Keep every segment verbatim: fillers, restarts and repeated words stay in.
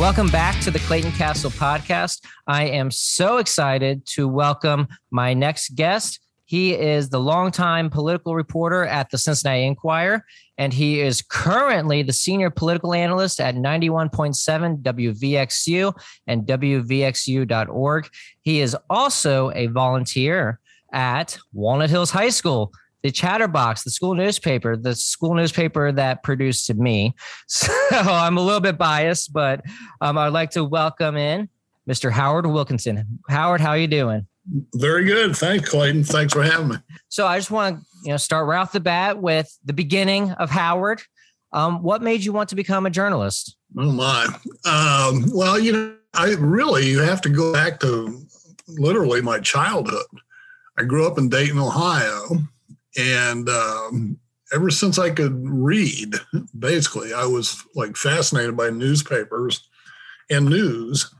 Welcome back to the Clayton Castle podcast. I am so excited to welcome my next guest. He is the longtime political reporter at the Cincinnati Enquirer, and he is currently the senior political analyst at ninety-one point seven W V X U and W V X U dot org. He is also a volunteer at Walnut Hills High School, The Chatterbox, the school newspaper, the school newspaper that produced me. So I'm a little bit biased, but um, I'd like to welcome in Mister Howard Wilkinson. Howard, how are you doing? Very good. Thanks, Clayton. Thanks for having me. So I just want to you know, start right off the bat with the beginning of Howard. Um, what made you want to become a journalist? Oh, my. Um, well, you know, I really, you have to go back to literally my childhood. I grew up in Dayton, Ohio. And um, ever since I could read, basically, I was like fascinated by newspapers and news.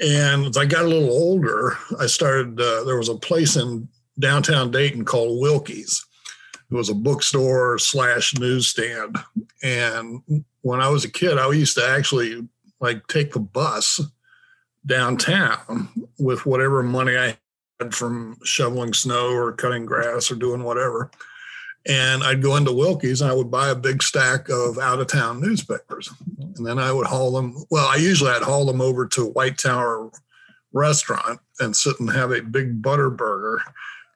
And as I got a little older, I started, uh, there was a place in downtown Dayton called Wilkie's. It was a bookstore slash newsstand. And when I was a kid, I used to actually like take the bus downtown with whatever money I had from shoveling snow or cutting grass or doing whatever. And I'd go into Wilkie's and I would buy a big stack of out-of-town newspapers. And then I would haul them. Well, I usually I'd haul them over to White Tower restaurant and sit and have a big butter burger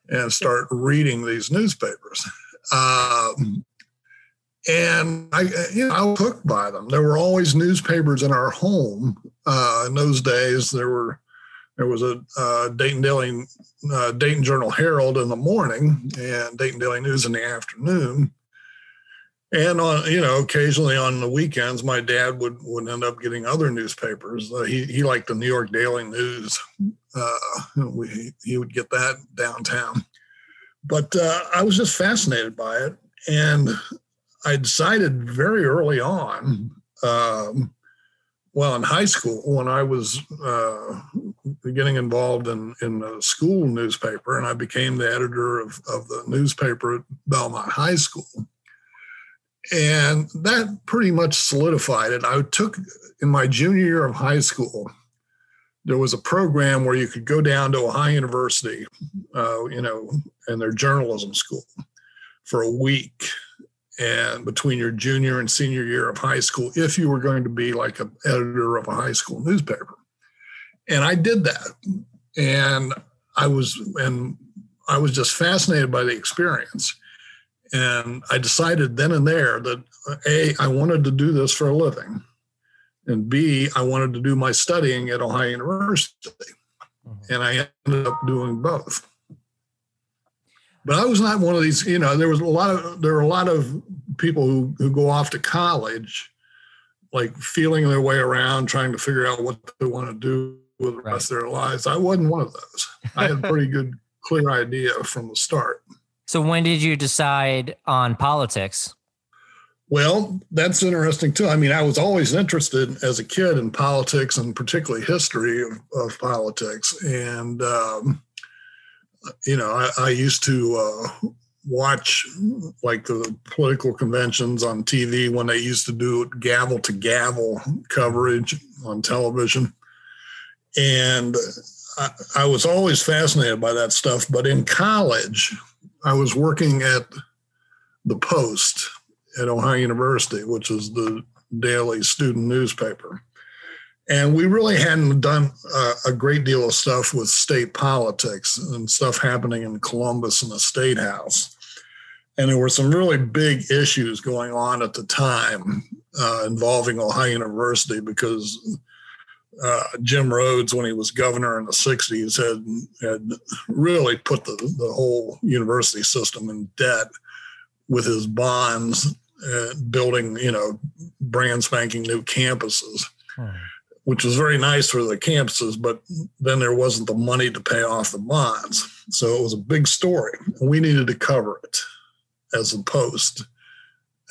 and start reading these newspapers. Um, and I, you know, I was hooked by them. There were always newspapers in our home. Uh, in those days, there were There was a uh, Dayton Daily, uh, Dayton Journal-Herald in the morning and Dayton Daily News in the afternoon. And, on, you know, occasionally on the weekends, my dad would, would end up getting other newspapers. Uh, he, he liked the New York Daily News. Uh, we, he would get that downtown. But uh, I was just fascinated by it. And I decided very early on, um, well, in high school, when I was uh, getting involved in, in a school newspaper, and I became the editor of, of the newspaper at Belmont High School. And that pretty much solidified it. I took, in my junior year of high school, there was a program where you could go down to Ohio University, uh, you know, and their journalism school for a week. And between your junior and senior year of high school, if you were going to be like an editor of a high school newspaper. And I did that. And I was and I was just fascinated by the experience. And I decided then and there that, A, I wanted to do this for a living. And B, I wanted to do my studying at Ohio University. And I ended up doing both. But I was not one of these, you know, there was a lot of, there were a lot of people who, who go off to college, like feeling their way around, trying to figure out what they want to do with the rest of their lives. I wasn't one of those. I had a pretty good, clear idea from the start. So when did you decide on politics? Well, that's interesting too. I mean, I was always interested as a kid in politics and particularly history of, of politics. And, um, You know, I, I used to uh, watch like the political conventions on T V when they used to do gavel to gavel coverage on television. And I, I was always fascinated by that stuff. But in college, I was working at The Post at Ohio University, which is the daily student newspaper. And we really hadn't done uh, a great deal of stuff with state politics and stuff happening in Columbus in the state house. And there were some really big issues going on at the time uh, involving Ohio University because uh, Jim Rhodes, when he was governor in the sixties, had, had really put the, the whole university system in debt with his bonds, uh, building, you know, brand spanking new campuses. Hmm. Which was very nice for the campuses, but then there wasn't the money to pay off the bonds. So it was a big story. We needed to cover it as a Post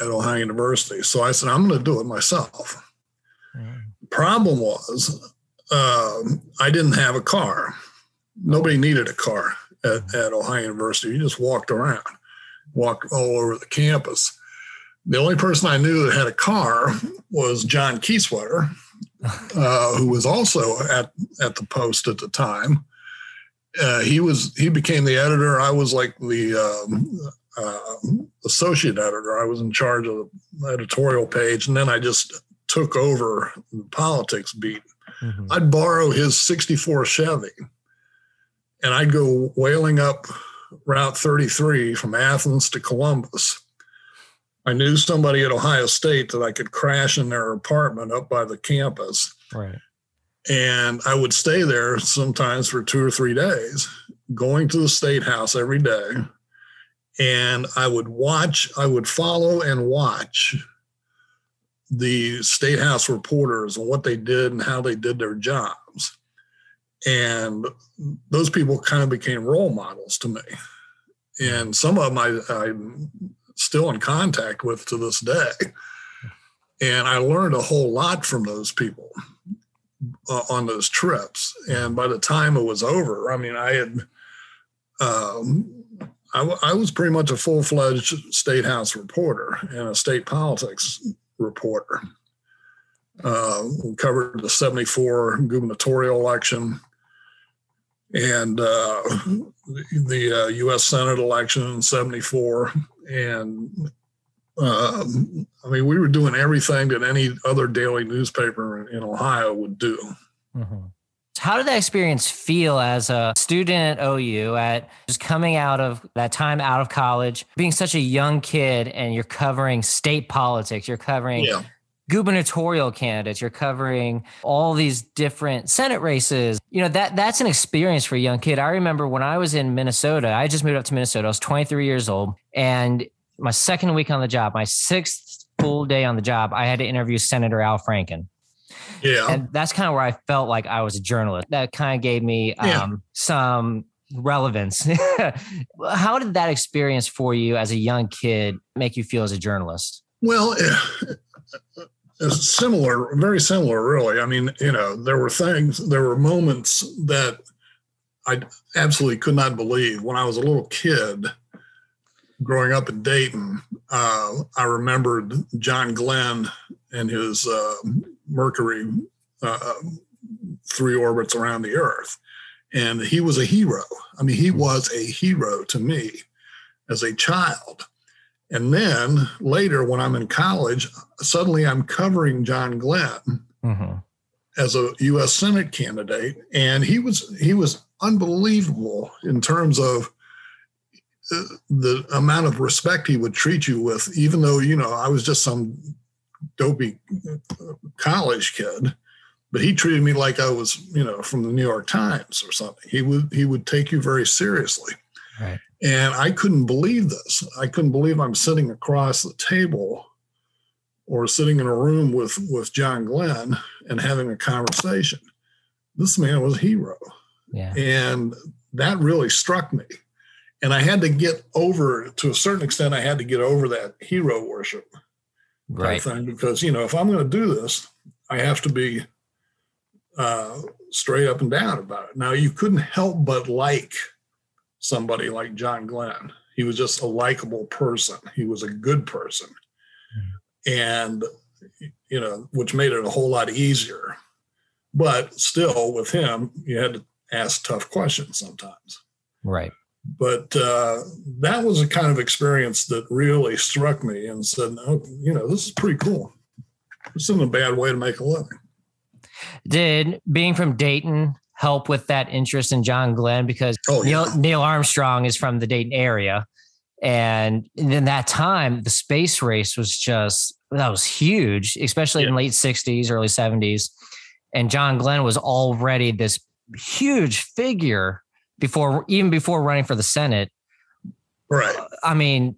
at Ohio University. So I said, I'm going to do it myself. Mm. Problem was, um, I didn't have a car. Nobody needed a car at, at Ohio University. You just walked around, walked all over the campus. The only person I knew that had a car was John Kieswetter, uh, who was also at, at the Post at the time. Uh, he was he became the editor. I was like the um, uh, associate editor. I was in charge of the editorial page, and then I just took over the politics beat. Mm-hmm. I'd borrow his sixty-four Chevy, and I'd go whaling up Route thirty-three from Athens to Columbus. I knew somebody at Ohio State that I could crash in their apartment up by the campus. Right. And I would stay there sometimes for two or three days, going to the State House every day. And I would watch, I would follow and watch the State House reporters and what they did and how they did their jobs. And those people kind of became role models to me. And some of them I, I'm still in contact with to this day. And I learned a whole lot from those people Uh, on those trips. And by the time it was over, I mean, I had, um, I, w- I was pretty much a full-fledged State House reporter and a state politics reporter. Uh, we covered the seventy-four gubernatorial election and uh, the uh, U S Senate election in seventy-four. And Uh, I mean, we were doing everything that any other daily newspaper in Ohio would do. Mm-hmm. How did that experience feel as a student at O U, at just coming out of that time out of college, being such a young kid, and you're covering state politics, you're covering yeah. gubernatorial candidates, you're covering all these different Senate races. You know, that that's an experience for a young kid. I remember when I was in Minnesota, I just moved up to Minnesota. I was twenty-three years old, and my second week on the job, my sixth full day on the job, I had to interview Senator Al Franken. Yeah. And that's kind of where I felt like I was a journalist. That kind of gave me um, yeah. some relevance. How did that experience for you as a young kid make you feel as a journalist? Well, similar, very similar, really. I mean, you know, there were things, there were moments that I absolutely could not believe when I was a little kid. Growing up in Dayton, uh, I remembered John Glenn and his uh, Mercury uh, three orbits around the Earth. And he was a hero. I mean, he was a hero to me as a child. And then later when I'm in college, suddenly I'm covering John Glenn mm-hmm. as a U S Senate candidate. And he was he was unbelievable in terms of the amount of respect he would treat you with, even though, you know, I was just some dopey college kid, but he treated me like I was, you know, from the New York Times or something. He would, he would take you very seriously. Right. And I couldn't believe this. I couldn't believe I'm sitting across the table or sitting in a room with, with John Glenn and having a conversation. This man was a hero. Yeah. And that really struck me. And I had to get over, to a certain extent, I had to get over that hero worship right. thing because, you know, if I'm going to do this, I have to be uh, straight up and down about it. Now, you couldn't help but like somebody like John Glenn. He was just a likable person. He was a good person. Mm. And, you know, which made it a whole lot easier. But still, with him, you had to ask tough questions sometimes. Right. But uh, that was a kind of experience that really struck me and said, oh, you know, this is pretty cool. This isn't a bad way to make a living. Did being from Dayton help with that interest in John Glenn? Because oh, yeah. Neil, Neil Armstrong is from the Dayton area. And in that time, the space race was just, that was huge, especially yeah. in late sixties, early seventies. And John Glenn was already this huge figure before, even before running for the Senate. Right. I mean,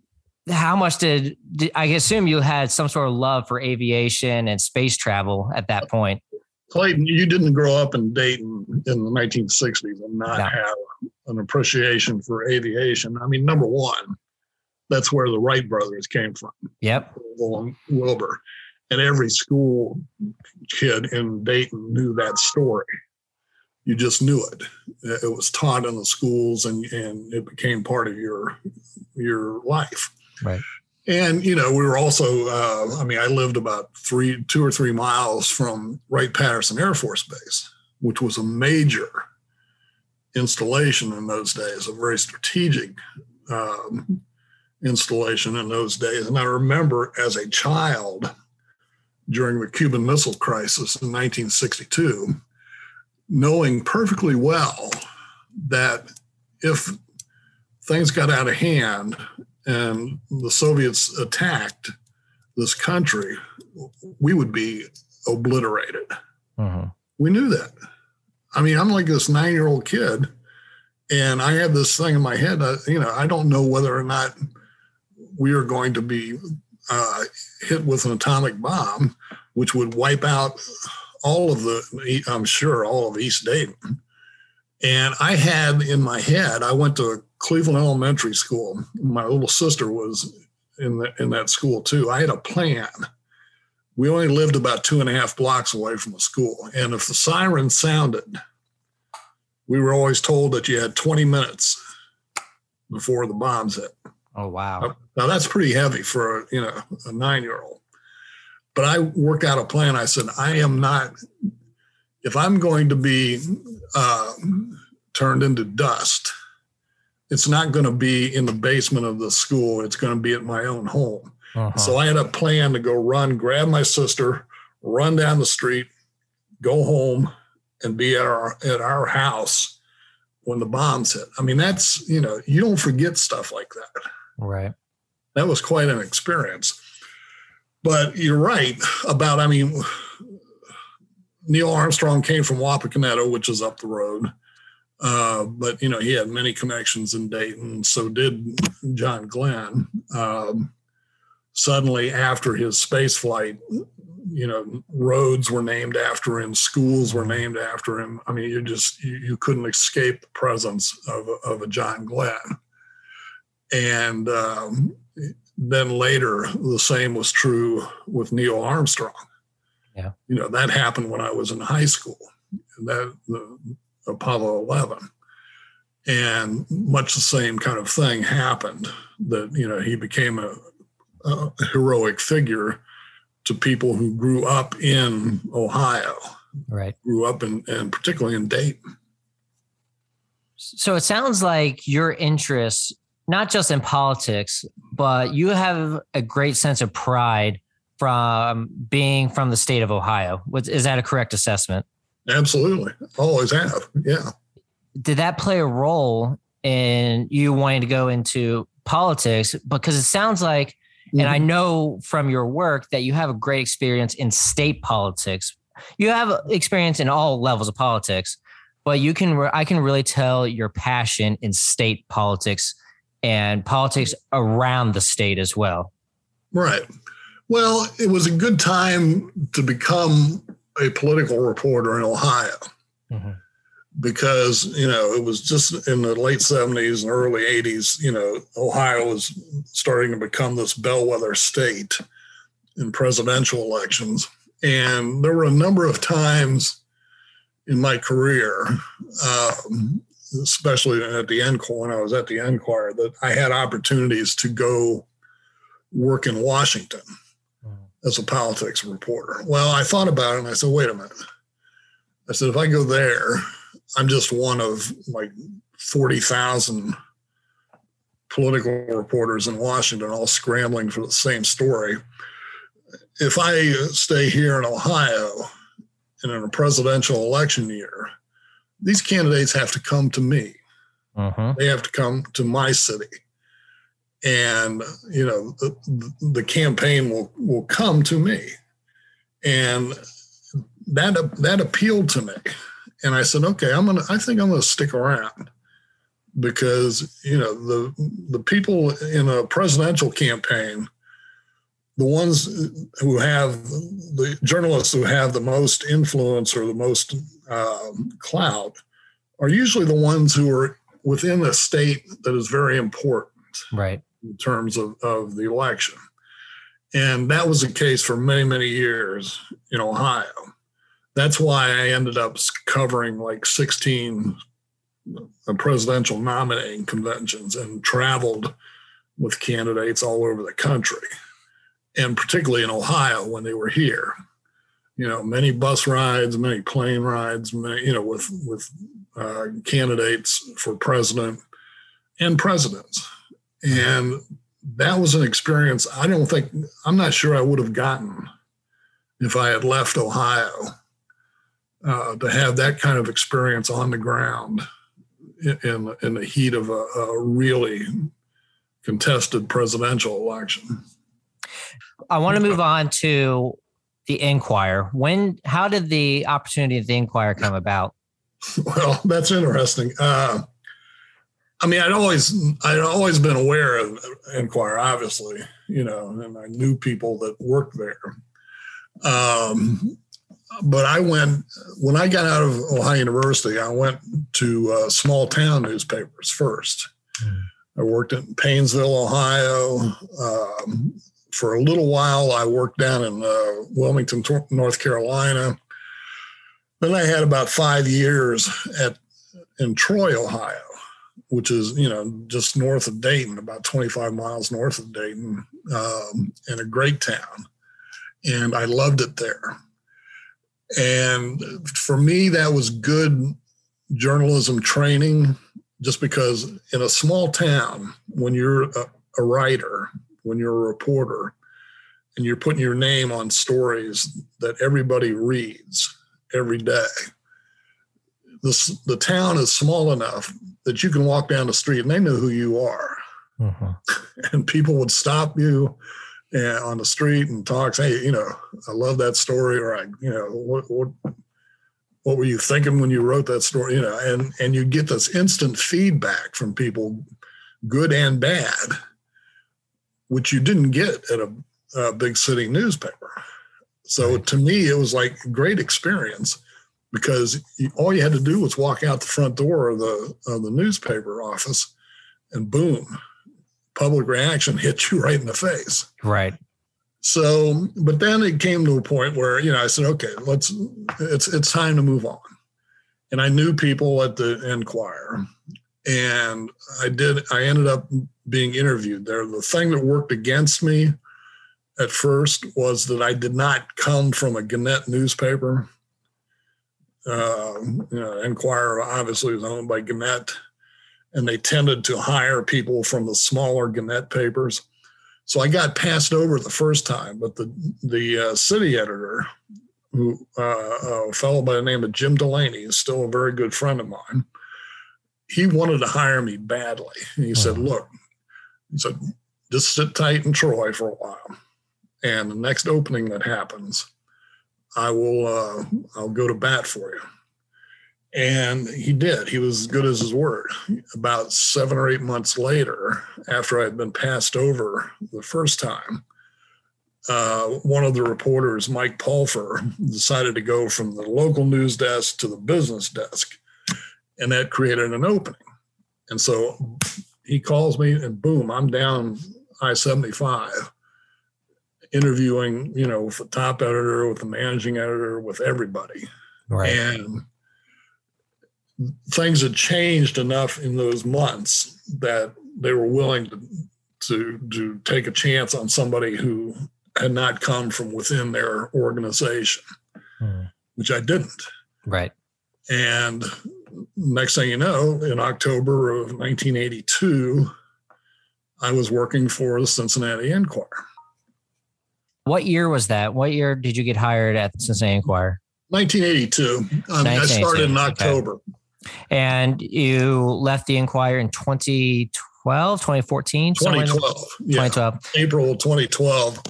how much did, did, I assume you had some sort of love for aviation and space travel at that point. Clayton, you didn't grow up in Dayton in the nineteen sixties and not no. have an appreciation for aviation. I mean, number one, that's where the Wright brothers came from. Yep. Wilbur. And every school kid in Dayton knew that story. You just knew it. It was taught in the schools, and, and it became part of your your life. Right. And, you know, we were also, uh, I mean, I lived about three, two or three miles from Wright-Patterson Air Force Base, which was a major installation in those days, a very strategic um, installation in those days. And I remember as a child during the Cuban Missile Crisis in nineteen sixty-two, knowing perfectly well that if things got out of hand and the Soviets attacked this country, we would be obliterated. Uh-huh. We knew that. I mean, I'm like this nine-year-old kid, and I have this thing in my head. I, you know, I don't know whether or not we are going to be uh, hit with an atomic bomb, which would wipe out all of the, I'm sure, all of East Dayton. And I had in my head, I went to Cleveland Elementary School. My little sister was in the, in that school too. I had a plan. We only lived about two and a half blocks away from the school. And if the siren sounded, we were always told that you had twenty minutes before the bombs hit. Oh, wow. Now that's pretty heavy for, you know, a nine-year-old. But I worked out a plan. I said, I am not, if I'm going to be uh, turned into dust, it's not going to be in the basement of the school. It's going to be at my own home. Uh-huh. So I had a plan to go run, grab my sister, run down the street, go home, and be at our at our house when the bombs hit. I mean, that's, you know, you don't forget stuff like that. Right. That was quite an experience. But you're right about, I mean, Neil Armstrong came from Wapakoneta, which is up the road. Uh, but, you know, he had many connections in Dayton. So did John Glenn. Um, suddenly, after his space flight, you know, roads were named after him. Schools were named after him. I mean, you just, you, you couldn't escape the presence of, of a John Glenn. And um, then later, the same was true with Neil Armstrong. Yeah. You know, that happened when I was in high school. That the, Apollo eleven, and much the same kind of thing happened, that, you know, he became a, a heroic figure to people who grew up in Ohio, right? Grew up in, and particularly in Dayton. So it sounds like your interest, not just in politics, but you have a great sense of pride from being from the state of Ohio. Is that a correct assessment? Absolutely. Always have. Yeah. Did that play a role in you wanting to go into politics? Because it sounds like, mm-hmm. and I know from your work that you have a great experience in state politics. You have experience in all levels of politics, but you can, re- I can really tell your passion in state politics and politics around the state as well. Right. Well, it was a good time to become a political reporter in Ohio, mm-hmm. because, you know, it was just in the late seventies and early eighties, you know, Ohio was starting to become this bellwether state in presidential elections. And there were a number of times in my career, um, especially at the Enquirer, when I was at the Enquirer, that I had opportunities to go work in Washington as a politics reporter. Well, I thought about it and I said, wait a minute. I said, if I go there, I'm just one of like forty thousand political reporters in Washington, all scrambling for the same story. If I stay here in Ohio and in a presidential election year, these candidates have to come to me. Uh-huh. They have to come to my city. And, you know, the, the campaign will, will come to me. And that that appealed to me. And I said, okay, I'm gonna, I think I'm going to stick around because, you know, the the people in a presidential campaign, the ones who have, the journalists who have the most influence or the most um, clout are usually the ones who are within a state that is very important. Right. In terms of, of the election. And that was the case for many, many years in Ohio. That's why I ended up covering like sixteen presidential nominating conventions and traveled with candidates all over the country, and particularly in Ohio when they were here. You know, many bus rides, many plane rides, many, you know, with with uh, candidates for president and presidents. And that was an experience I don't think, I'm not sure I would have gotten if I had left Ohio, uh, to have that kind of experience on the ground in, in the heat of a, a really contested presidential election. I want to move on to the Enquirer. When, how did the opportunity of the Enquirer come about? Well, that's interesting. Uh, I mean, I'd always, I'd always been aware of Enquirer, obviously, you know, and I knew people that worked there. Um, but I went, when I got out of Ohio University, I went to uh, small town newspapers first. Mm. I worked in Painesville, Ohio. Um, for a little while, I worked down in uh, Wilmington, North Carolina. Then I had about five years at in Troy, Ohio, which is, you know, just north of Dayton, about twenty-five miles north of Dayton, um, in a great town. And I loved it there. And for me, that was good journalism training, just because in a small town, when you're a, a writer, when you're a reporter, and you're putting your name on stories that everybody reads every day, this, the town is small enough that you can walk down the street and they know who you are. Uh-huh. And people would stop you and, on the street and talk, say, hey, you know, I love that story. Or, I, you know, what, what, what were you thinking when you wrote that story? You know, and, and you get this instant feedback from people, good and bad, which you didn't get at a, a big city newspaper. So right. To me, it was like a great experience, because all you had to do was walk out the front door of the of the newspaper office and boom, public reaction hit you right in the face. Right. So, but then it came to a point where, you know, I said, okay, let's, it's, it's time to move on. And I knew people at the Enquirer, and I did, I ended up being interviewed there. The thing that worked against me at first was that I did not come from a Gannett newspaper. Uh, you know, Enquirer obviously was owned by Gannett, and they tended to hire people from the smaller Gannett papers. So I got passed over the first time, but the the uh, city editor, who uh, a fellow by the name of Jim Delaney, is still a very good friend of mine. He wanted to hire me badly, and he said, "Look," he said, "just sit tight in Troy for a while, and the next opening that happens, I will, uh, I'll go to bat for you." And he did. He was as good as his word. About seven or eight months later, after I had been passed over the first time, uh, one of the reporters, Mike Pulfer, decided to go from the local news desk to the business desk. And that created an opening. And so he calls me, and boom, I'm down I seventy-five. Interviewing, you know, with the top editor, with the managing editor, with everybody. Right. And things had changed enough in those months that they were willing to, to, to take a chance on somebody who had not come from within their organization, hmm. which I didn't. Right. And next thing you know, in October of nineteen eighty-two, I was working for the Cincinnati Enquirer. What year was that? What year did you get hired at the Cincinnati Enquirer? nineteen eighty-two. Um, nineteen eighty-two. I started in October. Okay. And you left the Enquirer in twenty twelve, twenty fourteen? twenty twelve. Yeah. twenty twelve. April twenty twelve,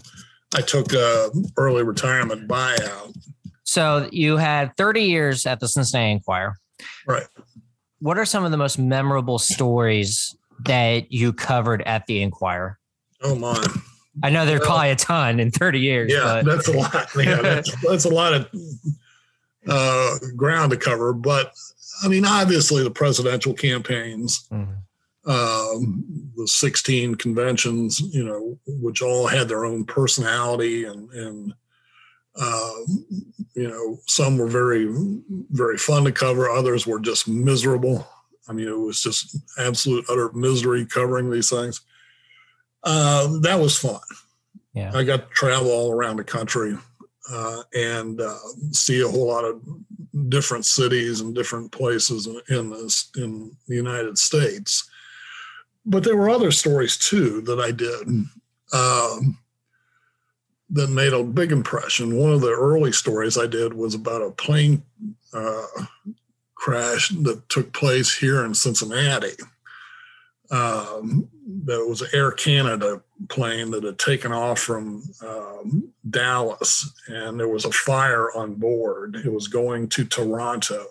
I took an early retirement buyout. So you had thirty years at the Cincinnati Enquirer. Right. What are some of the most memorable stories that you covered at the Enquirer? Oh, my. I know there's well, probably a ton in thirty years. Yeah, but. That's a lot. Yeah, that's, that's a lot of uh, ground to cover. But, I mean, obviously the presidential campaigns, mm-hmm. um, the sixteen conventions, you know, which all had their own personality, and, and uh, you know, some were very, very fun to cover. Others were just miserable. I mean, it was just absolute, utter misery covering these things. um, that was fun. Yeah. I got to travel all around the country uh, and uh, see a whole lot of different cities and different places in, in, this, in the United States. But there were other stories, too, that I did um, that made a big impression. One of the early stories I did was about a plane uh, crash that took place here in Cincinnati. Um, that was an Air Canada plane that had taken off from um, Dallas, and there was a fire on board. It was going to Toronto.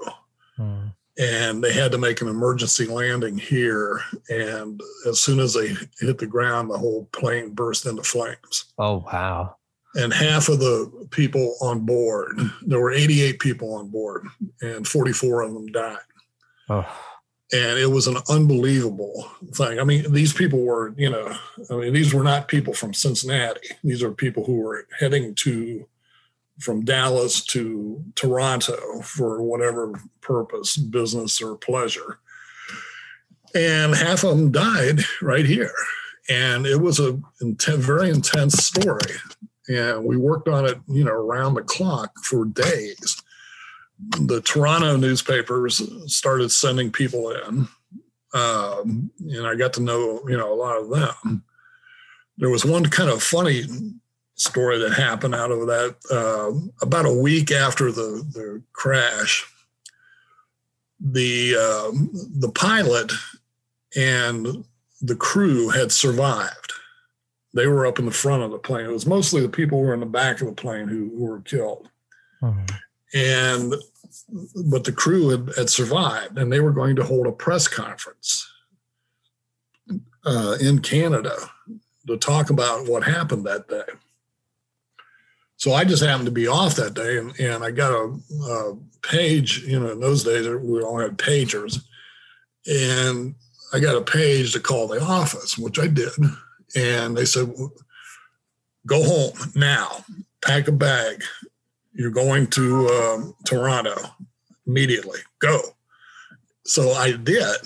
Hmm. And they had to make an emergency landing here. And as soon as they hit the ground, the whole plane burst into flames. Oh, wow. And half of the people on board, there were eighty-eight people on board, and forty-four of them died. Oh. And it was an unbelievable thing. I mean, these people were, you know, I mean, these were not people from Cincinnati. These are people who were heading to from Dallas to Toronto for whatever purpose, business or pleasure. And half of them died right here. And it was a intense, very intense story. And we worked on it, you know, around the clock for days. The Toronto newspapers started sending people in. Um, and I got to know, you know, a lot of them. There was one kind of funny story that happened out of that uh, about a week after the, the crash. The um, the pilot and the crew had survived. They were up in the front of the plane. It was mostly the people who were in the back of the plane who, who were killed. Mm-hmm. And but the crew had, had survived, and they were going to hold a press conference uh, in Canada to talk about what happened that day. So I just happened to be off that day, and, and I got a, a page, you know, in those days we all had pagers, and I got a page to call the office, which I did. And they said, go home now, pack a bag. You're going to um, Toronto immediately, go. So I did.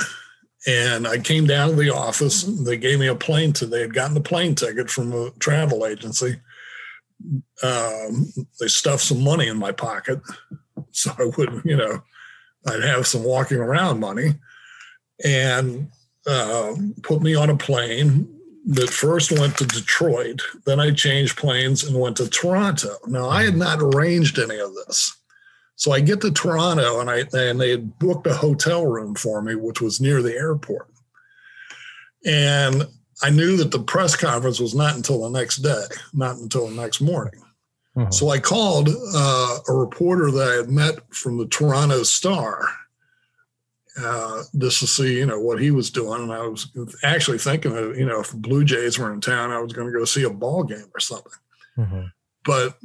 And I came down to the office. They gave me a plane ticket. They had gotten a plane ticket from a travel agency. Um, they stuffed some money in my pocket so I wouldn't, you know, I'd have some walking around money, and uh, put me on a plane that first went to Detroit. Then I changed planes and went to Toronto. Now, I had not arranged any of this. So I get to Toronto, and I and they had booked a hotel room for me, which was near the airport. And I knew that the press conference was not until the next day, not until the next morning. Mm-hmm. So I called uh, a reporter that I had met from the Toronto Star uh, just to see, you know, what he was doing. And I was actually thinking of, you know, if the Blue Jays were in town, I was going to go see a ball game or something. Mm-hmm. But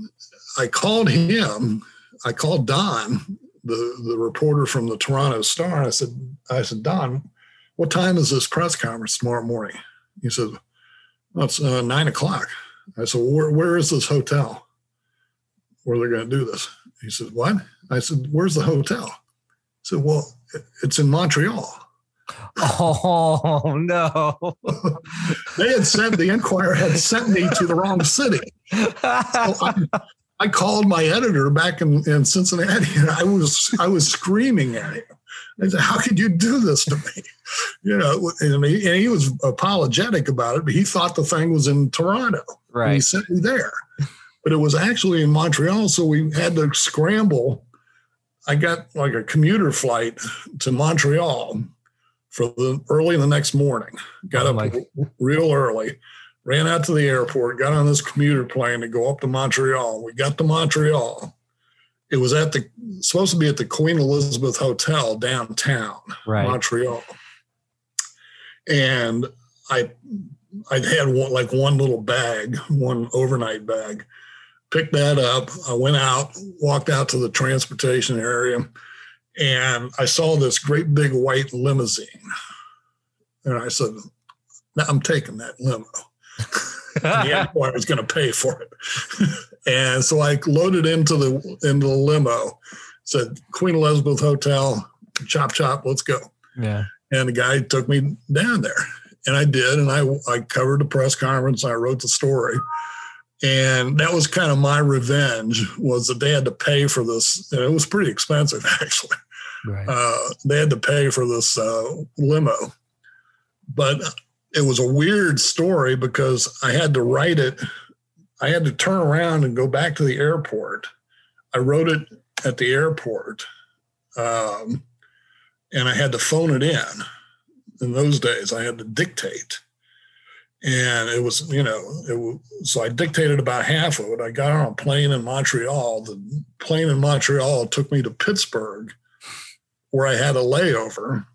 I called him. I called Don, the, the reporter from the Toronto Star. And I said, I said, Don, what time is this press conference tomorrow morning? He said, well, it's uh, nine o'clock. I said, well, where, where is this hotel where they're going to do this? He said, what? I said, where's the hotel? He said, well, it's in Montreal. Oh, no. They had sent, the Enquirer had sent me to the wrong city. So I, I called my editor back in, in Cincinnati, and I was, I was screaming at him. I said, how could you do this to me? You know, and he, and he was apologetic about it, but he thought the thing was in Toronto. Right. And he sent me there. But it was actually in Montreal, so we had to scramble. I got like a commuter flight to Montreal for the early the next morning. Got oh, up my. real early, ran out to the airport, got on this commuter plane to go up to Montreal. We got to Montreal. It was at the supposed to be at the Queen Elizabeth Hotel downtown, right. Montreal. And I I had one, like one little bag, one overnight bag. Picked that up. I went out, walked out to the transportation area, and I saw this great big white limousine. And I said, I'm taking that limo. The Enquirer was going to pay for it. And so I loaded into the into the limo, said Queen Elizabeth Hotel, chop chop, let's go. Yeah. And the guy took me down there, and I did, and I, I covered the press conference, I wrote the story. And that was kind of my revenge, was that they had to pay for this. And it was pretty expensive, actually. Right. Uh, they had to pay for this uh, limo. But it was a weird story because I had to write it. I had to turn around and go back to the airport. I wrote it at the airport, um, and I had to phone it in. In those days, I had to dictate. And it was, you know, it was, so I dictated about half of it. I got on a plane in Montreal. The plane in Montreal took me to Pittsburgh, where I had a layover,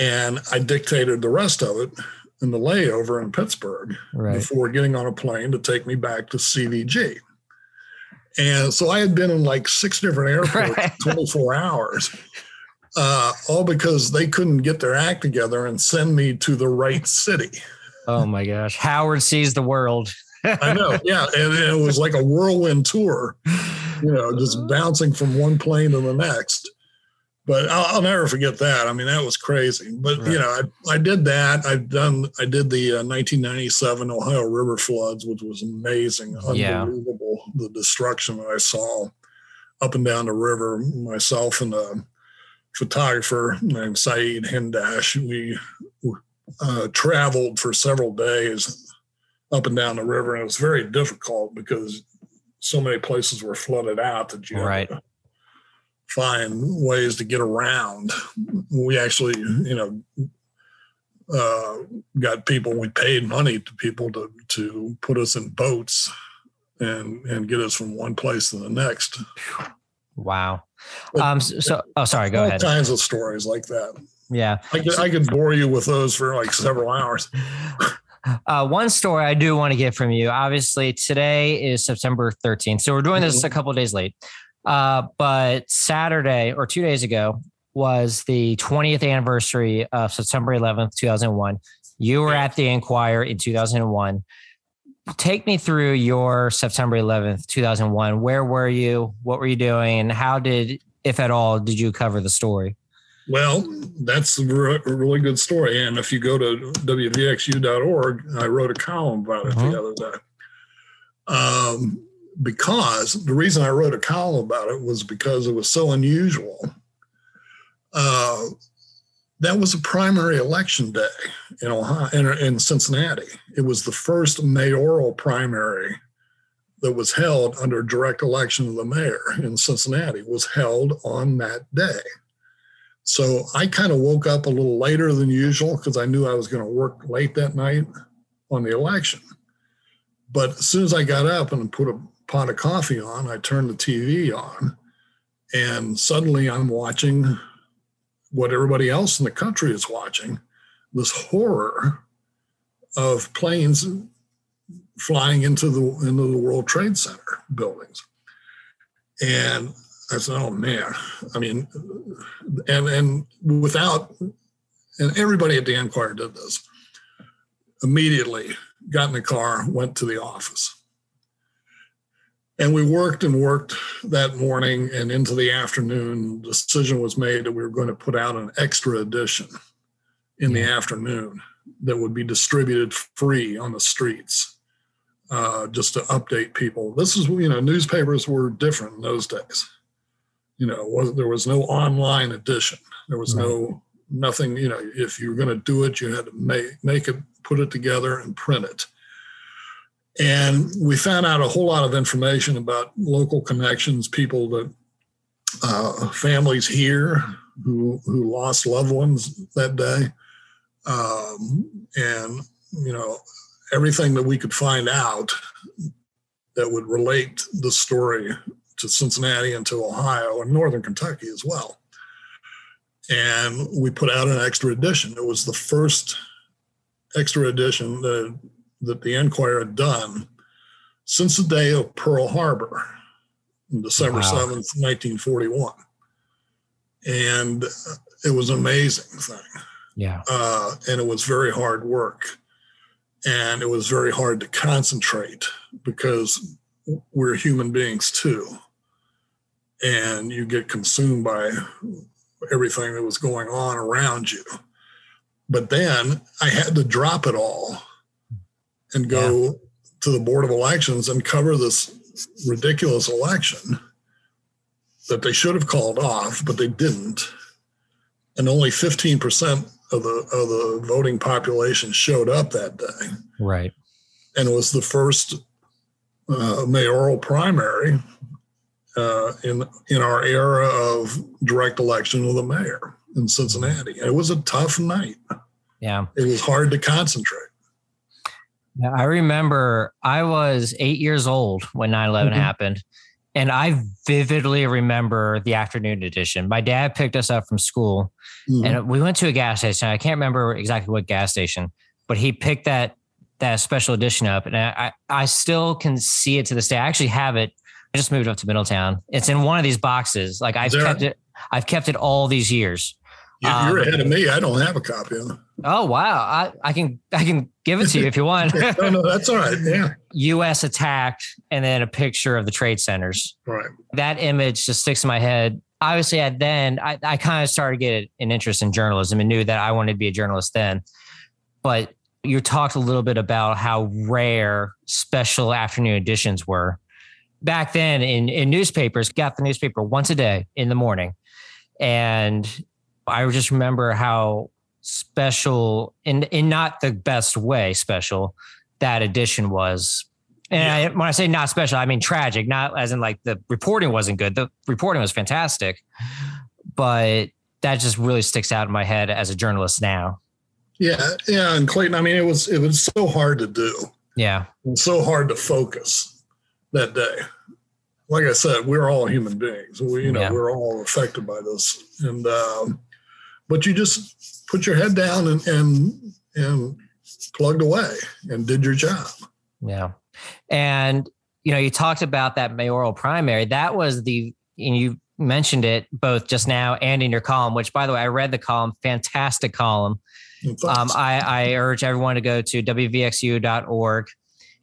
and I dictated the rest of it in the layover in Pittsburgh right. before getting on a plane to take me back to C V G. And so I had been in like six different airports right. in twenty-four hours, uh, all because they couldn't get their act together and send me to the right city. Oh my gosh. Howard sees the world. I know. Yeah. And it was like a whirlwind tour, you know, just bouncing from one plane to the next. But I'll, I'll never forget that. I mean, that was crazy. But, right. you know, I, I did that. I've done, I did the uh, nineteen ninety-seven Ohio River floods, which was amazing. Unbelievable. Yeah. The destruction that I saw up and down the river. Myself and a photographer named Saeed Hindash, we uh, traveled for several days up and down the river. And it was very difficult because so many places were flooded out that you right. had to find ways to get around. We actually, you know, uh, got people, we paid money to people to, to put us in boats and, and get us from one place to the next. Wow. Um, so, oh, sorry, go all ahead. All kinds of stories like that. Yeah. I could, I could bore you with those for like several hours. Uh, one story I do want to get from you. Obviously today is September thirteenth. So we're doing this a couple of days late. Uh, but Saturday or two days ago was the twentieth anniversary of September eleventh, two thousand one. You were at the Enquirer in two thousand one. Take me through your September eleventh, two thousand one. Where were you? What were you doing? And how did, if at all, did you cover the story? Well, that's a really good story. And if you go to W V X U dot org, I wrote a column about it mm-hmm. the other day. Um, Because the reason I wrote a column about it was because it was so unusual. Uh, that was a primary election day in Ohio, in, in Cincinnati. It was the first mayoral primary that was held under direct election of the mayor in Cincinnati, was held on that day. So I kind of woke up a little later than usual because I knew I was going to work late that night on the election. But as soon as I got up and put a pot of coffee on, I turned the T V on, and suddenly I'm watching what everybody else in the country is watching, this horror of planes flying into the into the World Trade Center buildings. And I said, oh man, I mean, and and without, and everybody at the Enquirer did this immediately. Got in the car, went to the office. And we worked and worked that morning and into the afternoon. The decision was made that we were going to put out an extra edition in the afternoon that would be distributed free on the streets, uh, just to update people. This is, you know, newspapers were different in those days. You know, wasn't, there was no online edition. There was no, nothing, you know, if you were going to do it, you had to make, make it, put it together and print it. And we found out a whole lot of information about local connections, people that, uh, families here who who lost loved ones that day. Um, and, you know, everything that we could find out that would relate the story to Cincinnati and to Ohio and Northern Kentucky as well. And we put out an extra edition. It was the first extra edition that, that the Enquirer had done since the day of Pearl Harbor on December wow. seventh, nineteen forty-one. And it was an amazing thing. Yeah. Uh, and it was very hard work. And it was very hard to concentrate because we're human beings too. And you get consumed by everything that was going on around you. But then I had to drop it all and go yeah. to the Board of Elections and cover this ridiculous election that they should have called off, but they didn't. And only fifteen percent of the of the voting population showed up that day. Right. And it was the first uh, mayoral primary uh, in in our era of direct election of the mayor in Cincinnati. It was a tough night. Yeah. It was hard to concentrate. Now, I remember I was eight years old when nine eleven mm-hmm. happened. And I vividly remember the afternoon edition. My dad picked us up from school mm-hmm. and we went to a gas station. I can't remember exactly what gas station, but he picked that that special edition up. And I, I still can see it to this day. I actually have it. I just moved up to Middletown. It's in one of these boxes. Like I've there, kept it. I've kept it all these years. You're um, ahead of me. I don't have a copy of it. Oh, wow. I, I can I can give it to you if you want. no, no, that's all right. Yeah. U S attacked and then a picture of the trade centers. Right. That image just sticks in my head. Obviously, I then I, I kind of started getting an interest in journalism and knew that I wanted to be a journalist then. But you talked a little bit about how rare special afternoon editions were. Back then in, in newspapers, got the newspaper once a day in the morning. And I just remember how special, in, in not the best way special, that edition was. And yeah. I, when I say not special, I mean tragic, not as in like the reporting wasn't good. The reporting was fantastic. But that just really sticks out in my head as a journalist now. Yeah. Yeah. And Clayton, I mean, it was, it was so hard to do. Yeah. It was so hard to focus that day. Like I said, we're all human beings. We, you know, yeah. we're all affected by this. And, um, but you just put your head down and, and, and plugged away and did your job. Yeah. And, you know, you talked about that mayoral primary. That was the, and you mentioned it both just now and in your column, which by the way, I read the column, fantastic column. Um, I, I urge everyone to go to W V X U dot org,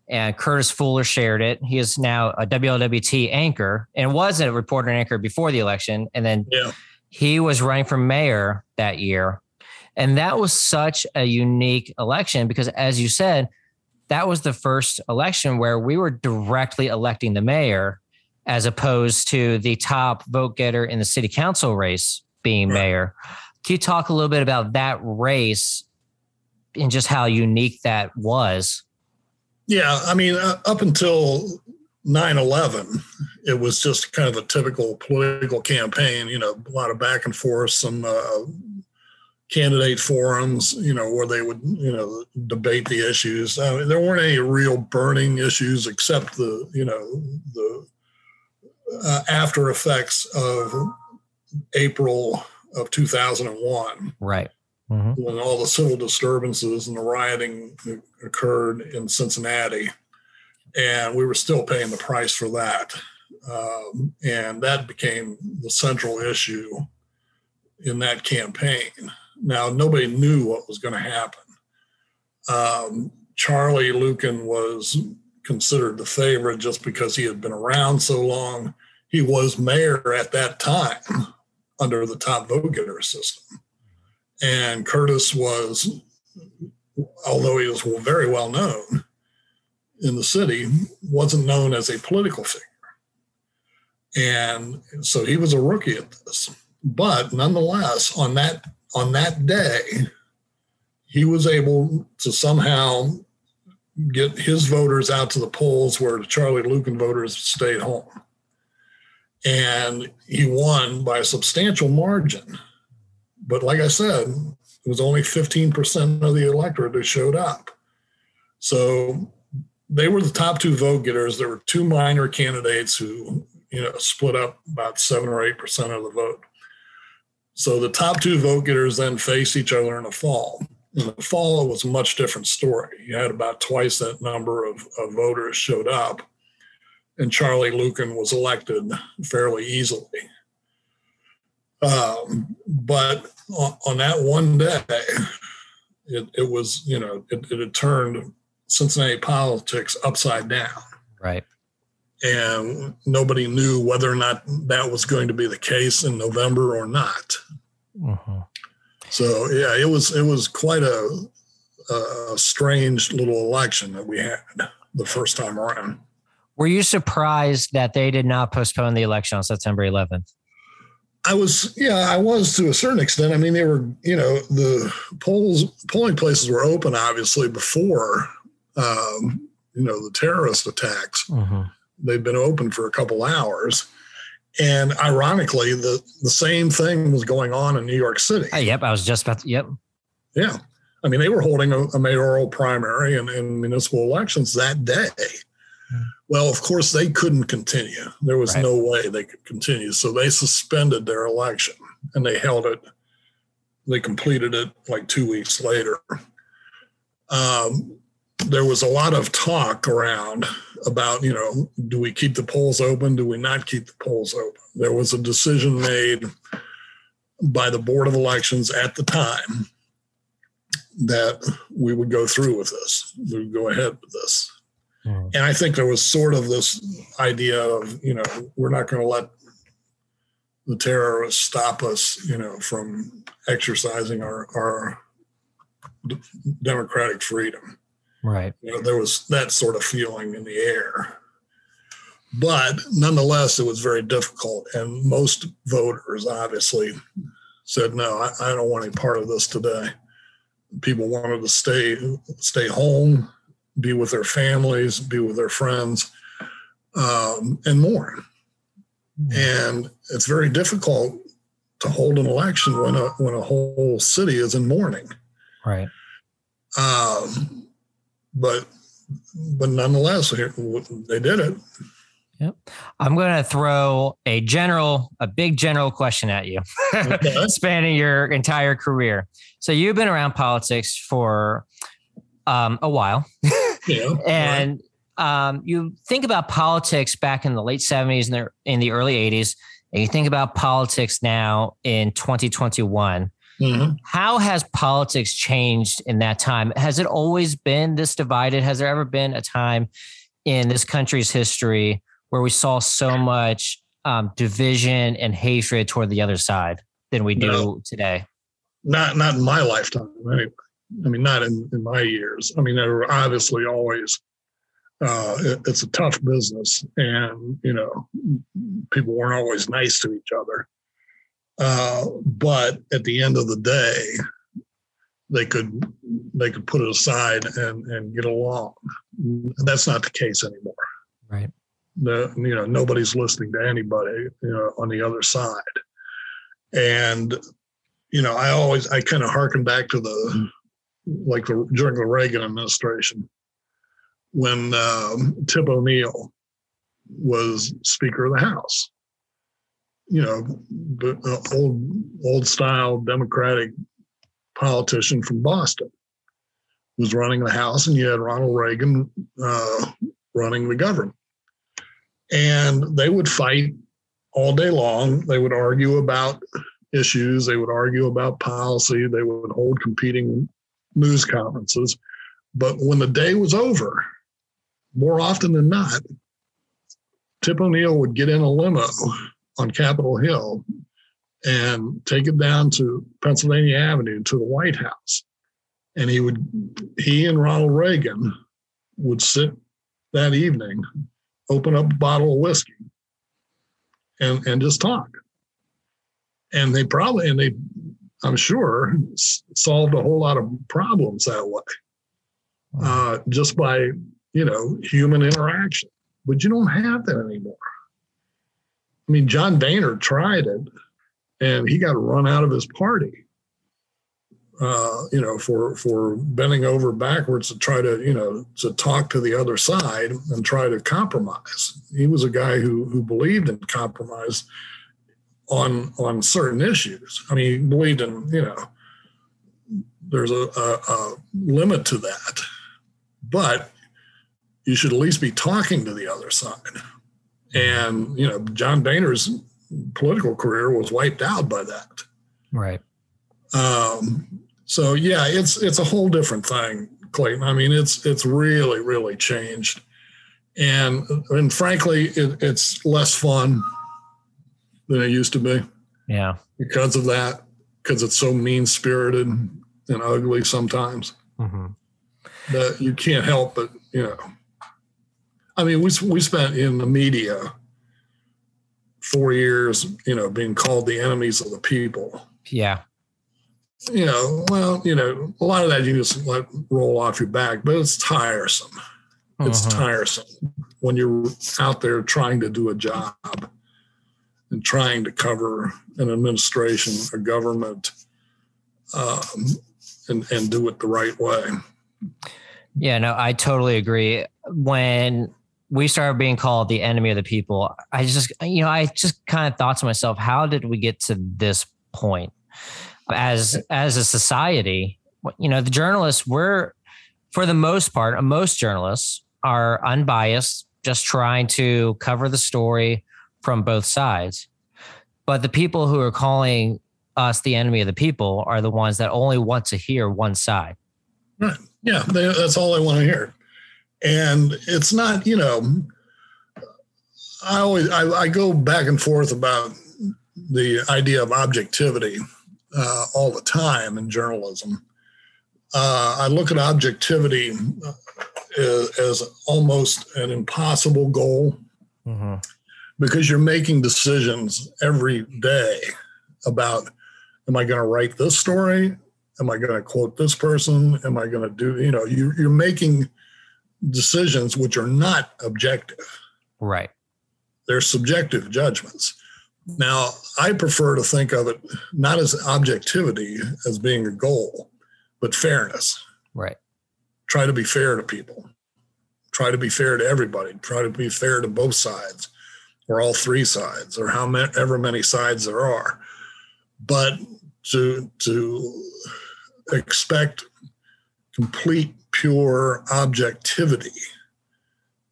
and Courtis Fuller shared it. He is now a W L W T anchor and was a reporter and anchor before the election. And then yeah. he was running for mayor that year. And that was such a unique election because, as you said, that was the first election where we were directly electing the mayor as opposed to the top vote getter in the city council race being right. mayor. Can you talk a little bit about that race and just how unique that was? Yeah. I mean, uh, up until nine eleven, it was just kind of a typical political campaign, you know, a lot of back and forth, some uh, candidate forums, you know, where they would, you know, debate the issues. I mean, there weren't any real burning issues except the, you know, the uh, after effects of April of two thousand one. Right. Mm-hmm. When all the civil disturbances and the rioting occurred in Cincinnati. And we were still paying the price for that. Um, and that became the central issue in that campaign. Now, nobody knew what was going to happen. Um, Charlie Luken was considered the favorite just because he had been around so long. He was mayor at that time under the top vote-getter system. And Courtis was, although he was very well known in the city, wasn't known as a political figure. And so he was a rookie at this. But nonetheless, on that on that day, he was able to somehow get his voters out to the polls where the Charlie Luken voters stayed home. And he won by a substantial margin. But like I said, it was only fifteen percent of the electorate who showed up. So they were the top two vote getters. There were two minor candidates who, you know, split up about seven or eight percent of the vote. So the top two vote getters then faced each other in the fall. In the fall, it was a much different story. You had about twice that number of, of voters showed up, and Charlie Luken was elected fairly easily. Um, but on, on that one day, it, it was, you know, it, it had turned Cincinnati politics upside down. Right. And nobody knew whether or not that was going to be the case in November or not. Mm-hmm. So yeah, it was it was quite a, a strange little election that we had the first time around. Were you surprised that they did not postpone the election on September eleventh? I was, yeah, I was to a certain extent. I mean, they were, you know, the polls, polling places were open, obviously, before, um, you know, the terrorist attacks. Mm-hmm. They'd been open for a couple hours. And ironically, the, the same thing was going on in New York City. Oh, yep, I was just about to, yep. Yeah. I mean, they were holding a, a mayoral primary and, and municipal elections that day. Well, of course, they couldn't continue. There was right. no way they could continue. So they suspended their election and they held it. They completed it like two weeks later. Um, there was a lot of talk around about, you know, do we keep the polls open? Do we not keep the polls open? There was a decision made by the Board of Elections at the time that we would go through with this. We would go ahead with this. And I think there was sort of this idea of, you know, we're not going to let the terrorists stop us, you know, from exercising our, our democratic freedom. Right. You know, there was that sort of feeling in the air. But nonetheless, it was very difficult. And most voters obviously said, no, I, I don't want any part of this today. People wanted to stay, stay home, be with their families, be with their friends, um, and more. And it's very difficult to hold an election when a when a whole city is in mourning. Right. Um, but but nonetheless, they did it. Yep. I'm going to throw a general, a big general question at you, okay. Spanning your entire career. So you've been around politics for um, a while. Yeah, and right. um, you think about politics back in the late seventies and the, in the early eighties, and you think about politics now in twenty twenty-one. Mm-hmm. How has politics changed in that time? Has it always been this divided? Has there ever been a time in this country's history where we saw so much um, division and hatred toward the other side than we do no. today? Not, not in my lifetime, anyway. I mean, not in, in my years. I mean, there were obviously always, uh, it, it's a tough business and, you know, people weren't always nice to each other. Uh, but at the end of the day, they could, they could put it aside and, and get along. That's not the case anymore. Right. The, you know, nobody's listening to anybody, you know, on the other side. And, you know, I always, I kind of harken back to the, like the, during the Reagan administration, when um, Tip O'Neill was Speaker of the House, you know, old old style Democratic politician from Boston was running the House, and you had Ronald Reagan uh, running the government, and they would fight all day long. They would argue about issues. They would argue about policy. They would hold competing news conferences. But when the day was over, more often than not, Tip O'Neill would get in a limo on Capitol Hill and take it down to Pennsylvania Avenue to the White House. And he would, he and Ronald Reagan would sit that evening, open up a bottle of whiskey and, and just talk. And they probably, and they, I'm sure, solved a whole lot of problems that way, uh, just by, you know, human interaction. But you don't have that anymore. I mean, John Boehner tried it, and he got run out of his party, uh, you know, for for bending over backwards to try to, you know, to talk to the other side and try to compromise. He was a guy who who believed in compromise on on certain issues. I mean, he believed in, you know, there's a, a, a limit to that, but you should at least be talking to the other side. And, you know, John Boehner's political career was wiped out by that. Right. Um, so, yeah, it's it's a whole different thing, Clayton. I mean, it's it's really, really changed. And, and frankly, it, it's less fun than it used to be. Yeah. Because of that. because it's so mean-spirited and ugly sometimes mm-hmm. that you can't help but, you know. I mean, we we spent in the media four years, you know, being called the enemies of the people. Yeah. You know, well, you know, a lot of that you just let roll off your back, but it's tiresome. Uh-huh. It's tiresome when you're out there trying to do a job and trying to cover an administration, a government, um, and, and do it the right way. Yeah, no, I totally agree. When we started being called the enemy of the people, I just, you know, I just kind of thought to myself, how did we get to this point? As as a society, you know, the journalists, we're, for the most part, most journalists are unbiased, just trying to cover the story from both sides. But the people who are calling us the enemy of the people are the ones that only want to hear one side. Right. Yeah, they, that's all they want to hear. And it's not, you know, I always I, I go back and forth about the idea of objectivity uh, all the time in journalism. Uh, I look at objectivity as, as almost an impossible goal mm-hmm. because you're making decisions every day about, am I going to write this story? Am I going to quote this person? Am I going to do, you know, you, you're making decisions which are not objective. Right. They're subjective judgments. Now, I prefer to think of it not as objectivity as being a goal, but fairness. Right. Try to be fair to people. Try to be fair to everybody. Try to be fair to both sides or all three sides or however many sides there are. But to to expect complete, pure objectivity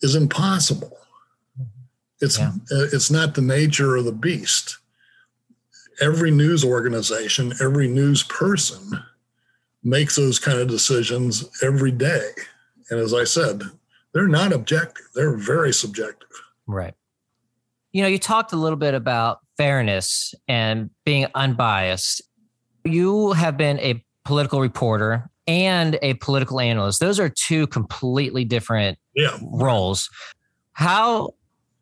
is impossible. It's yeah. it's not the nature of the beast. Every news organization, every news person makes those kind of decisions every day. And as I said, they're not objective. They're very subjective. Right. You know, you talked a little bit about fairness and being unbiased. You have been a political reporter and a political analyst. Those are two completely different yeah. roles. How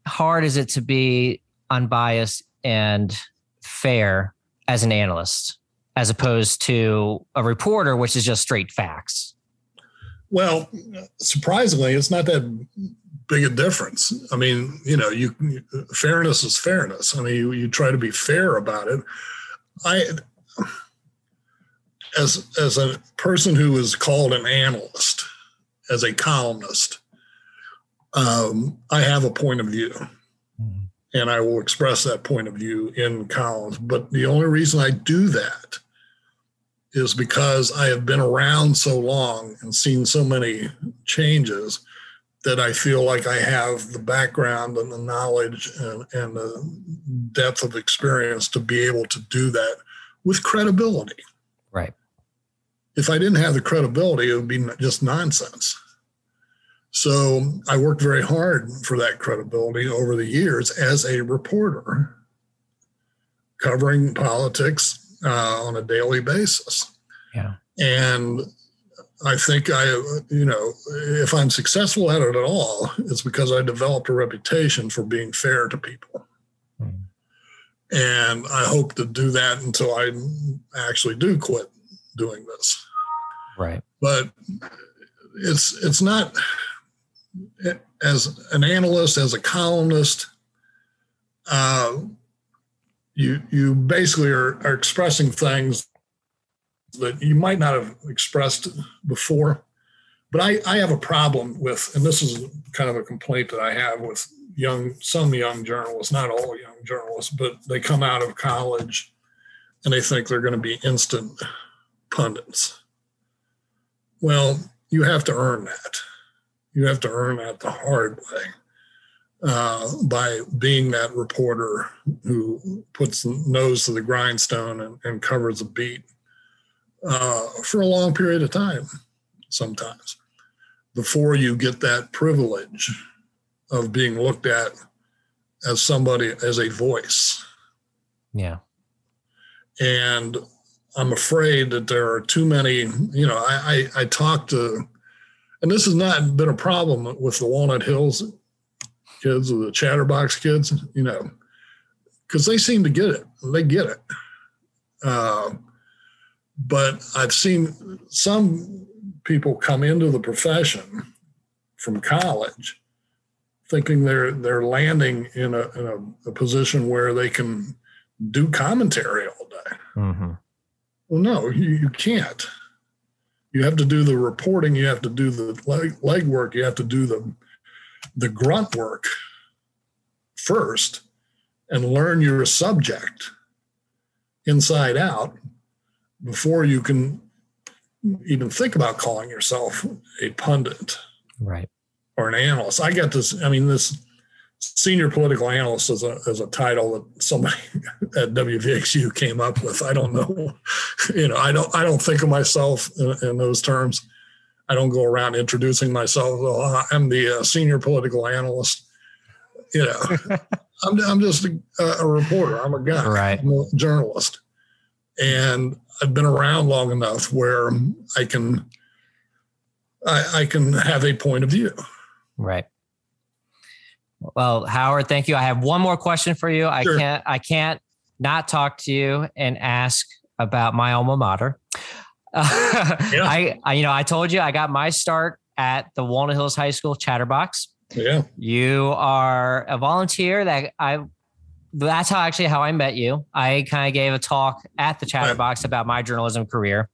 hard is it to be unbiased and fair as an analyst, as opposed to a reporter, which is just straight facts? Well, surprisingly, it's not that big a difference. I mean, you know, you fairness is fairness. I mean, you, you try to be fair about it. I, as as a person who is called an analyst, as a columnist, um, I have a point of view. And I will express that point of view in columns. But the only reason I do that is because I have been around so long and seen so many changes that I feel like I have the background and the knowledge and, and the depth of experience to be able to do that with credibility. Right. If I didn't have the credibility, it would be just nonsense. So I worked very hard for that credibility over the years as a reporter, covering politics uh, on a daily basis. Yeah. And I think I, you know, if I'm successful at it at all, it's because I developed a reputation for being fair to people. Mm. And I hope to do that until I actually do quit doing this. Right. But it's it's not... As an analyst, as a columnist, uh, you you basically are, are expressing things that you might not have expressed before. But I, I have a problem with, and this is kind of a complaint that I have with young some young journalists, not all young journalists, but they come out of college and they think they're going to be instant pundits. Well, you have to earn that. You have to earn that the hard way uh, by being that reporter who puts the nose to the grindstone and, and covers a beat uh, for a long period of time sometimes before you get that privilege of being looked at as somebody, as a voice. Yeah. And I'm afraid that there are too many, you know, I, I, I talked to, and this has not been a problem with the Walnut Hills kids or the Chatterbox kids, you know, because they seem to get it. They get it. Uh, but I've seen some people come into the profession from college thinking they're they're landing in a, in a, a position where they can do commentary all day. Mm-hmm. Well, no, you, you can't. You have to do the reporting. You have to do the leg, leg work. You have to do the the grunt work first and learn your subject inside out before you can even think about calling yourself a pundit. Right. Or an analyst. I got this, I mean, this senior political analyst is a, is a title that somebody at W V X U came up with. I don't know. You know, I don't, I don't think of myself in, in those terms. I don't go around introducing myself. Oh, I'm the uh, senior political analyst. You know, I'm, I'm just a, a reporter. I'm a guy, right. I'm a journalist. And I've been around long enough where I can, I, I can have a point of view. Right. Well, Howard, thank you. I have one more question for you. I sure. can't, I can't not talk to you and ask about my alma mater. Uh, yeah. I, I, you know, I told you I got my start at the Walnut Hills High School Chatterbox. Yeah. You are a volunteer that I, that's how actually how I met you. I kind of gave a talk at the Chatterbox right. about my journalism career,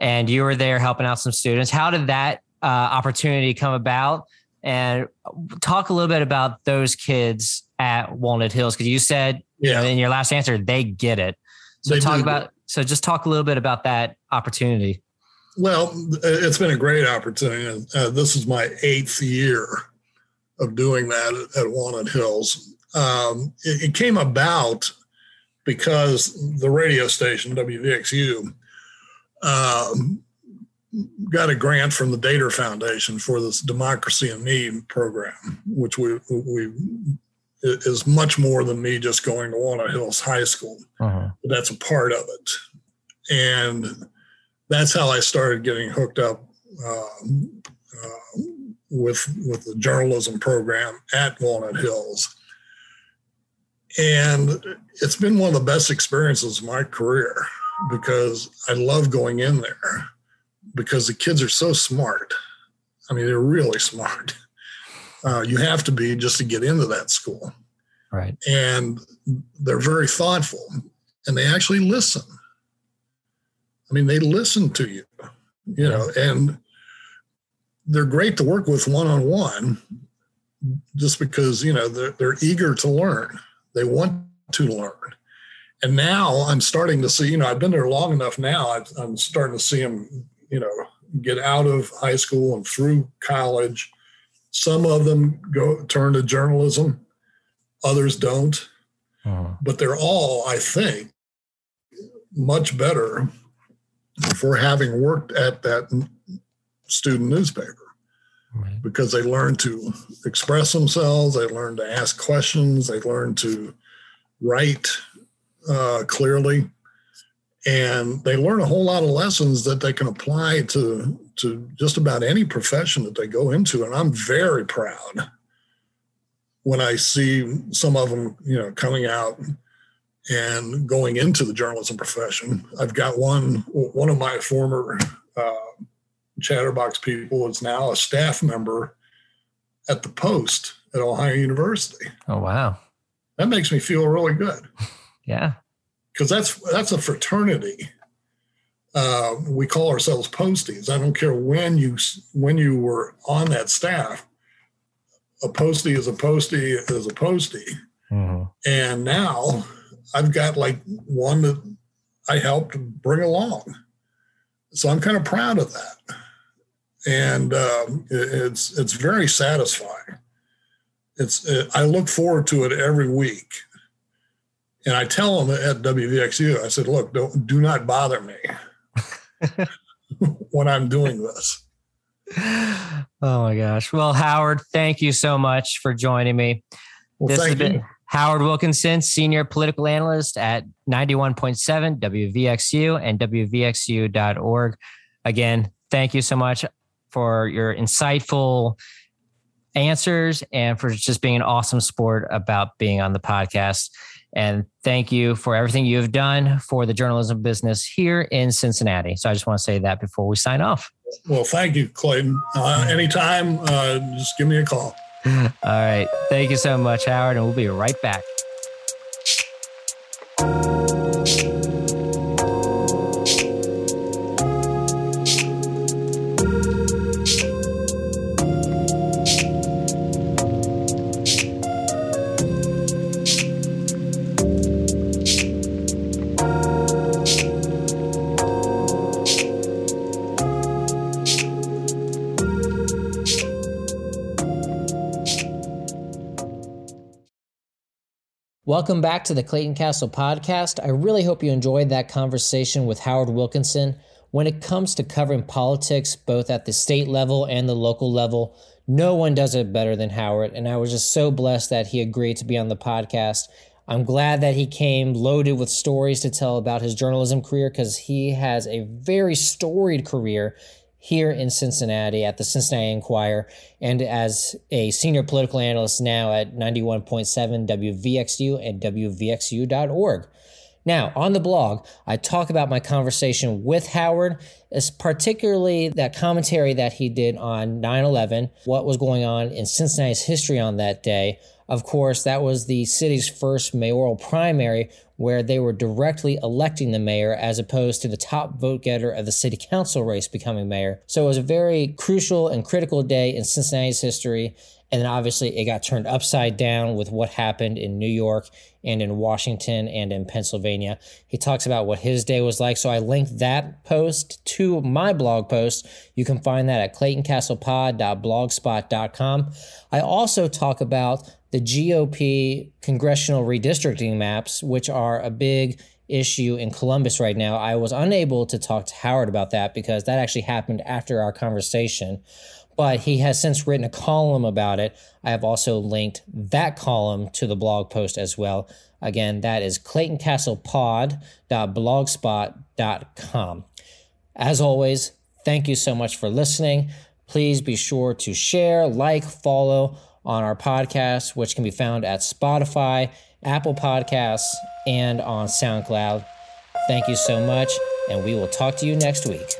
and you were there helping out some students. How did that uh, opportunity come about? And talk a little bit about those kids at Walnut Hills, because you said yeah. you know, in your last answer, they get it. So they talk do. about, so just talk a little bit about that opportunity. Well, it's been a great opportunity. Uh, this is my eighth year of doing that at, at Walnut Hills. Um, it, it came about because the radio station, W V X U, um, got a grant from the Dater Foundation for this Democracy in Me program, which we we is much more than me just going to Walnut Hills High School. Uh-huh. But that's a part of it. And that's how I started getting hooked up uh, uh, with, with the journalism program at Walnut Hills. And it's been one of the best experiences of my career because I love going in there. Because the kids are so smart. I mean, they're really smart. Uh, you have to be just to get into that school. Right. And they're very thoughtful and they actually listen. I mean, they listen to you, you know, and they're great to work with one-on-one just because, you know, they're, they're eager to learn. They want to learn. And now I'm starting to see, you know, I've been there long enough now. I've, I'm starting to see them, you know, get out of high school and through college. Some of them go turn to journalism. Others don't. Uh-huh. But they're all, I think, much better for having worked at that student newspaper. Right. Because they learn to express themselves. They learn to ask questions. They learn to write uh, clearly. And they learn a whole lot of lessons that they can apply to, to just about any profession that they go into. And I'm very proud when I see some of them, you know, coming out and going into the journalism profession. I've got one, one of my former uh, Chatterbox people is now a staff member at The Post at Ohio University. Oh, wow. That makes me feel really good. Yeah. Because that's that's a fraternity. Uh, we call ourselves Posties. I don't care when you when you were on that staff. A Postie is a Postie is a Postie. Mm-hmm. And now I've got like one that I helped bring along. So I'm kind of proud of that, and um, it, it's it's very satisfying. It's it, I look forward to it every week. And I tell them at W V X U, I said, look, don't, do not bother me when I'm doing this. Oh, my gosh. Well, Howard, thank you so much for joining me. Well, this thank has been, you. Howard Wilkinson, senior political analyst at ninety-one point seven W V X U and W V X U dot org. Again, thank you so much for your insightful answers and for just being an awesome sport about being on the podcast. And thank you for everything you have done for the journalism business here in Cincinnati. So I just want to say that before we sign off. Well, thank you, Clayton. Uh, anytime, uh, just give me a call. All right. Thank you so much, Howard. And we'll be right back. Welcome back to the Clayton Castle podcast. I really hope you enjoyed that conversation with Howard Wilkinson. When it comes to covering politics, both at the state level and the local level, no one does it better than Howard. And I was just so blessed that he agreed to be on the podcast. I'm glad that he came loaded with stories to tell about his journalism career, because he has a very storied career here in Cincinnati at the Cincinnati Enquirer and as a senior political analyst now at ninety-one point seven W V X U and W V X U dot org. Now, on the blog, I talk about my conversation with Howard, particularly that commentary that he did on nine eleven, what was going on in Cincinnati's history on that day. Of course, that was the city's first mayoral primary, where they were directly electing the mayor as opposed to the top vote getter of the city council race becoming mayor. So it was a very crucial and critical day in Cincinnati's history. And then obviously it got turned upside down with what happened in New York and in Washington and in Pennsylvania. He talks about what his day was like. So I linked that post to my blog post. You can find that at clayton castle pod dot blogspot dot com. I also talk about the G O P congressional redistricting maps, which are a big issue in Columbus right now. I was unable to talk to Howard about that because that actually happened after our conversation, but he has since written a column about it. I have also linked that column to the blog post as well. Again, that is clayton castle pod dot blogspot dot com. As always, thank you so much for listening. Please be sure to share, like, follow on our podcast, which can be found at Spotify, Apple Podcasts, and on SoundCloud. Thank you so much, and we will talk to you next week.